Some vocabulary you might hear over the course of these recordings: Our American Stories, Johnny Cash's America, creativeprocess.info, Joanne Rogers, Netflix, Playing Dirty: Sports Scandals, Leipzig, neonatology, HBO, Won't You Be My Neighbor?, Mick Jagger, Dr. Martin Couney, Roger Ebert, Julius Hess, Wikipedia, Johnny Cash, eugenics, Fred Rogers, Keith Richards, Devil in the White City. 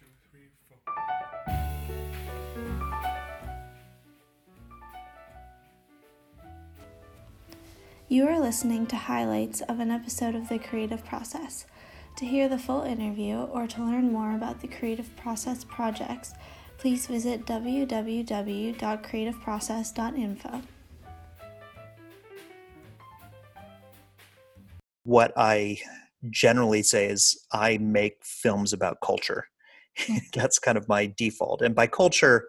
1, 2, 3, 4. You are listening to highlights of an episode of The Creative Process. To hear the full interview or to learn more about the Creative Process projects, please visit www.creativeprocess.info. What I generally say is I make films about culture. That's kind of my default. And by culture,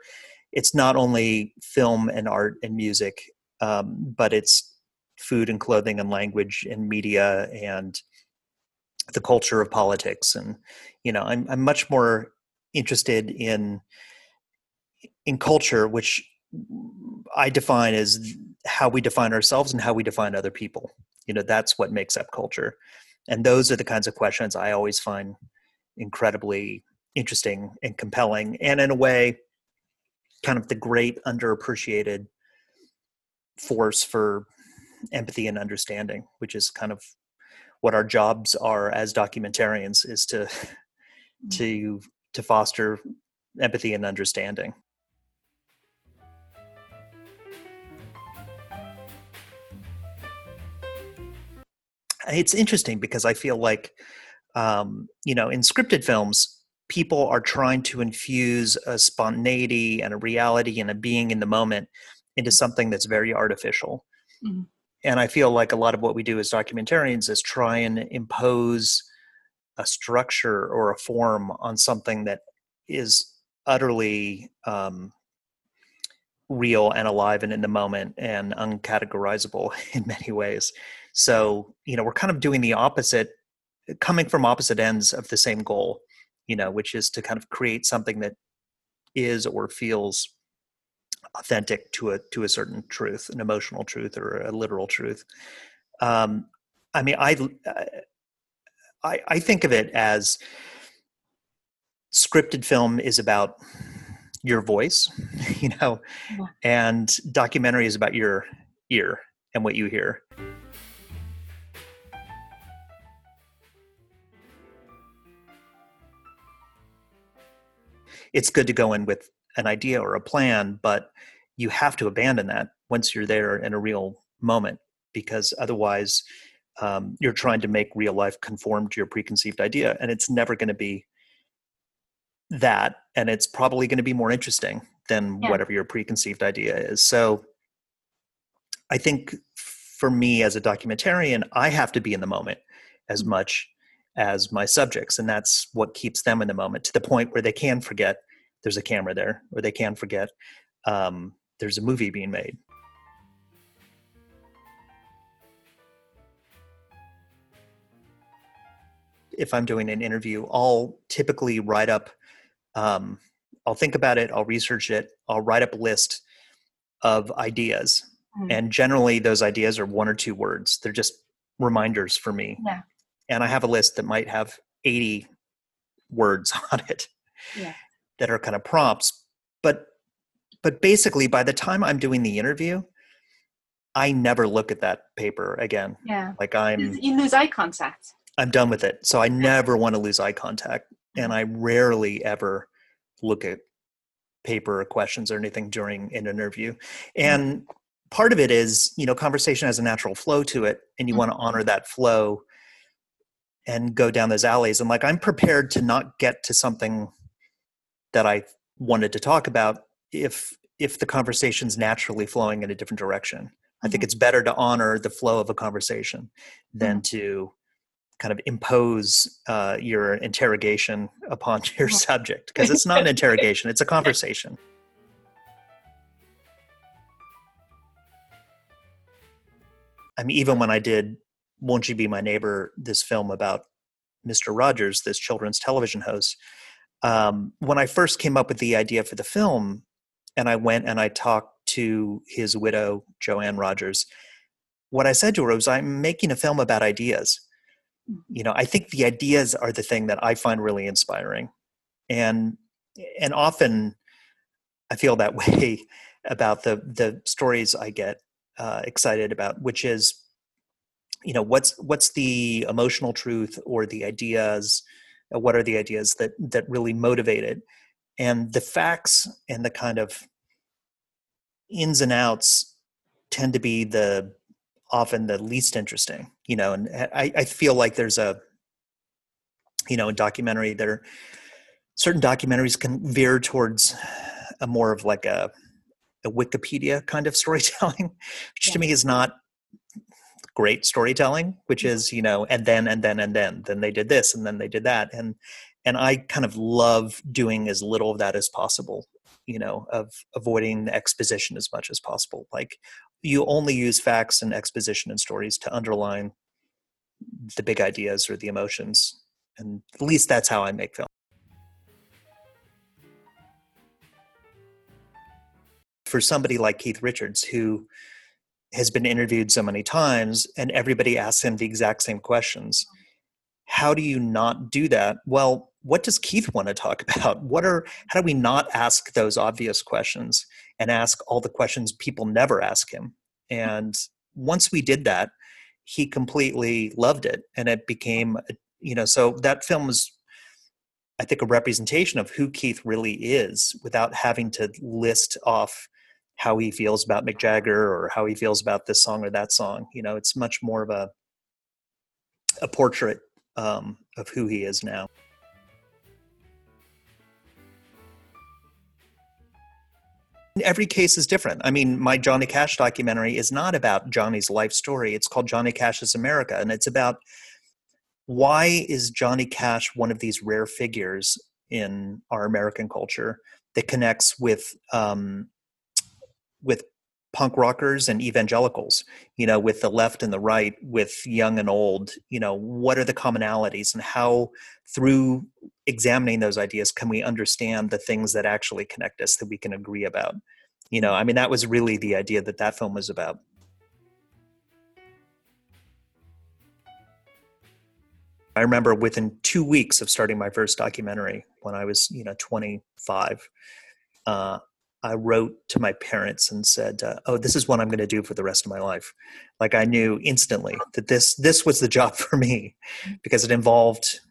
it's not only film and art and music, but it's food and clothing and language and media and the culture of politics. And, you know, I'm much more interested in culture, which I define as how we define ourselves and how we define other people. You know, that's what makes up culture. And those are the kinds of questions I always find incredibly interesting and compelling. And in a way, kind of the great underappreciated force for empathy and understanding, which is kind of what our jobs are as documentarians, is to foster empathy and understanding. It's interesting because I feel like, you know, in scripted films, people are trying to infuse a spontaneity and a reality and a being in the moment into something that's very artificial. Mm-hmm. And I feel like a lot of what we do as documentarians is try and impose a structure or a form on something that is utterly real and alive and in the moment and uncategorizable in many ways. So, you know, we're kind of doing the opposite, coming from opposite ends of the same goal, you know, which is to kind of create something that is or feels authentic to a certain truth, an emotional truth or a literal truth. I mean, I think of it as scripted film is about your voice, you know, and documentary is about your ear and what you hear. It's good to go in with an idea or a plan, but you have to abandon that once you're there in a real moment, because otherwise you're trying to make real life conform to your preconceived idea, and it's never going to be that, and it's probably going to be more interesting than whatever your preconceived idea is. So I think for me as a documentarian, I have to be in the moment as much as my subjects, and that's what keeps them in the moment, to the point where they can forget there's a camera there, or they can forget there's a movie being made. If I'm doing an interview, I'll typically write up, I'll think about it, I'll research it, I'll write up a list of ideas. Mm-hmm. And generally those ideas are 1 or 2 words. They're just reminders for me. Yeah. And I have a list that might have 80 words on it. Yeah. That are kind of prompts, but basically by the time I'm doing the interview, I never look at that paper again. Yeah, like you lose eye contact. I'm done with it, so I never want to lose eye contact, and I rarely ever look at paper or questions or anything during an interview. And part of it is, you know, conversation has a natural flow to it, and you want to honor that flow and go down those alleys. And like I'm prepared to not get to something that I wanted to talk about if the conversation's naturally flowing in a different direction. I think it's better to honor the flow of a conversation than to kind of impose your interrogation upon your subject, because it's not an interrogation, it's a conversation. I mean, even when I did Won't You Be My Neighbor?, this film about Mr. Rogers, this children's television host, when I first came up with the idea for the film, and I went and I talked to his widow, Joanne Rogers, what I said to her was, I'm making a film about ideas. You know, I think the ideas are the thing that I find really inspiring. And often I feel that way about the stories I get excited about, which is, you know, what's the emotional truth or the ideas What are the ideas that really motivate it? And the facts and the kind of ins and outs tend to be often the least interesting, you know. And I feel like there's a, you know, in documentary, certain documentaries can veer towards a more of like a Wikipedia kind of storytelling, which to me is not great storytelling, which is, you know, and then they did this and then they did that. And I kind of love doing as little of that as possible, you know, of avoiding the exposition as much as possible. Like, you only use facts and exposition and stories to underline the big ideas or the emotions. And at least that's how I make film. For somebody like Keith Richards, who has been interviewed so many times and everybody asks him the exact same questions, how do you not do that? Well, what does Keith want to talk about? How do we not ask those obvious questions and ask all the questions people never ask him? And once we did that, he completely loved it. And it became, you know, so that film was, I think, a representation of who Keith really is without having to list off how he feels about Mick Jagger or how he feels about this song or that song. You know, it's much more of a portrait of who he is now. Every case is different. I mean, my Johnny Cash documentary is not about Johnny's life story. It's called Johnny Cash's America. And it's about, why is Johnny Cash one of these rare figures in our American culture that connects with punk rockers and evangelicals, you know, with the left and the right, with young and old? You know, what are the commonalities, and how, through examining those ideas, can we understand the things that actually connect us that we can agree about? You know, I mean, that was really the idea that film was about. I remember within 2 weeks of starting my first documentary, when I was, you know, 25, I wrote to my parents and said, oh, this is what I'm going to do for the rest of my life. Like, I knew instantly that this was the job for me, because it involved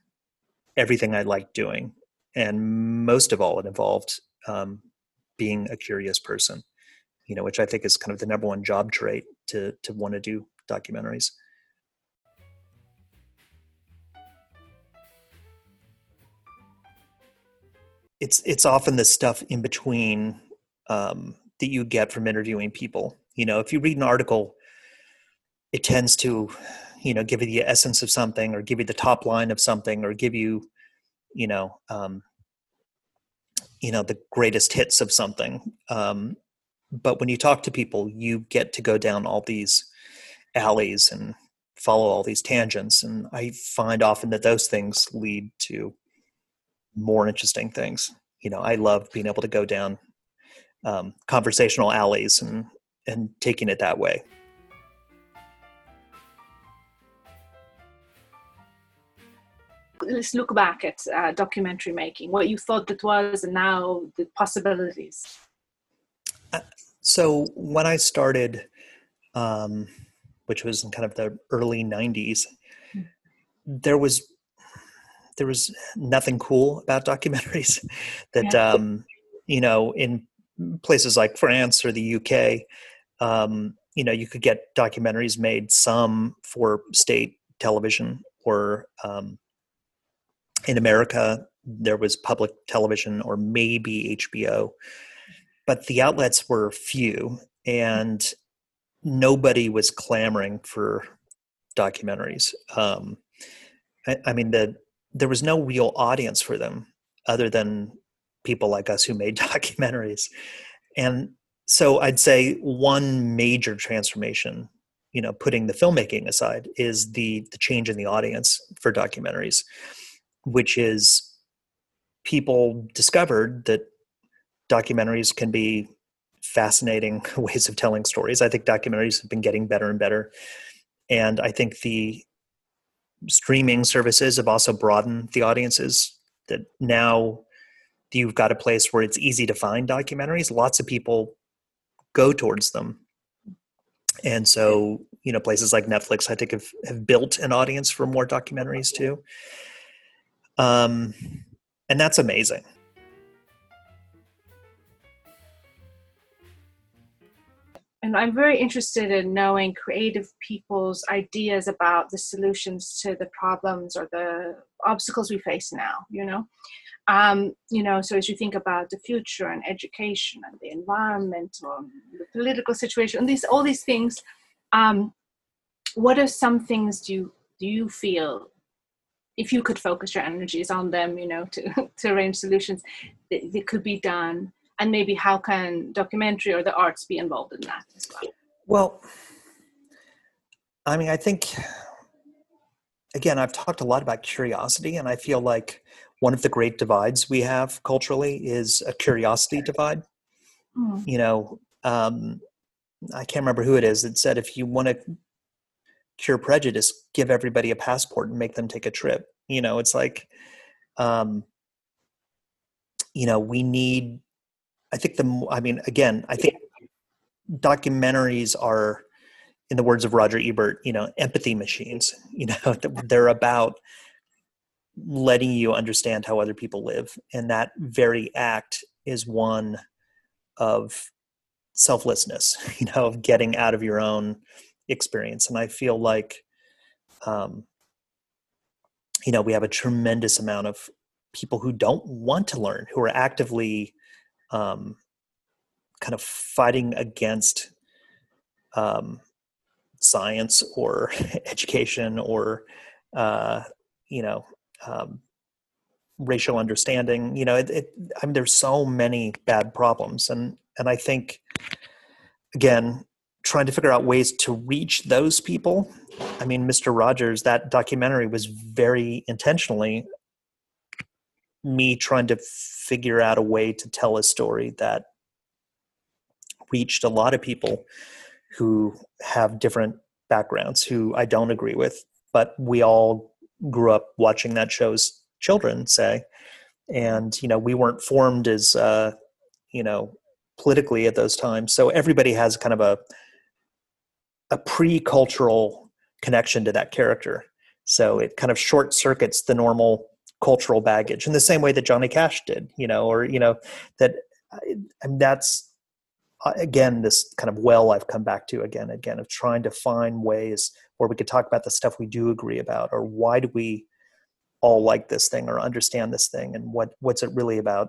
everything I liked doing. And most of all, it involved being a curious person, you know, which I think is kind of the number one job trait, to want to do documentaries. It's often the stuff in between that you get from interviewing people. You know, if you read an article, it tends to, you know, give you the essence of something, or give you the top line of something, or give you, you know, the greatest hits of something. But when you talk to people, you get to go down all these alleys and follow all these tangents. And I find often that those things lead to more interesting things. You know, I love being able to go down conversational alleys and taking it that way. Let's look back at documentary making, what you thought that was, and now the possibilities. So when I started, which was in kind of the early 90s, there was nothing cool about documentaries. You know, in places like France or the UK, you know, you could get documentaries made, some for state television, or in America, there was public television or maybe HBO, but the outlets were few, and nobody was clamoring for documentaries. There was no real audience for them other than people like us who made documentaries. And so I'd say one major transformation, you know, putting the filmmaking aside, is the change in the audience for documentaries, which is people discovered that documentaries can be fascinating ways of telling stories. I think documentaries have been getting better and better. And I think the streaming services have also broadened the audiences, that now you've got a place where it's easy to find documentaries. Lots of people go towards them. And so, you know, places like Netflix, I think, have built an audience for more documentaries too. And that's amazing. And I'm very interested in knowing creative people's ideas about the solutions to the problems or the obstacles we face now, you know? So as you think about the future and education and the environment or the political situation and all these things, what are some things do you feel, if you could focus your energies on them, you know, to arrange solutions that could be done? And maybe how can documentary or the arts be involved in that as well? Well, I mean, I think, again, I've talked a lot about curiosity, and I feel like one of the great divides we have culturally is a curiosity divide. Mm. You know, I can't remember who it is that said, if you want to cure prejudice, give everybody a passport and make them take a trip. You know, it's like, we need, I think documentaries are, in the words of Roger Ebert, empathy machines. They're about letting you understand how other people live. And that very act is one of selflessness, of getting out of your own experience. And I feel like, we have a tremendous amount of people who don't want to learn, who are actively kind of fighting against science or education or, racial understanding. There's so many bad problems. And I think, again, trying to figure out ways to reach those people. I mean, Mr. Rogers, that documentary was very intentionally me trying to figure out a way to tell a story that reached a lot of people who have different backgrounds, who I don't agree with, but we all grew up watching that show as children, say, and, we weren't formed as, politically at those times. So everybody has kind of a pre-cultural connection to that character. So it kind of short circuits the normal cultural baggage in the same way that Johnny Cash did, that's again, this kind of I've come back to again and again of trying to find ways where we could talk about the stuff we do agree about, or why do we all like this thing or understand this thing, and what's it really about?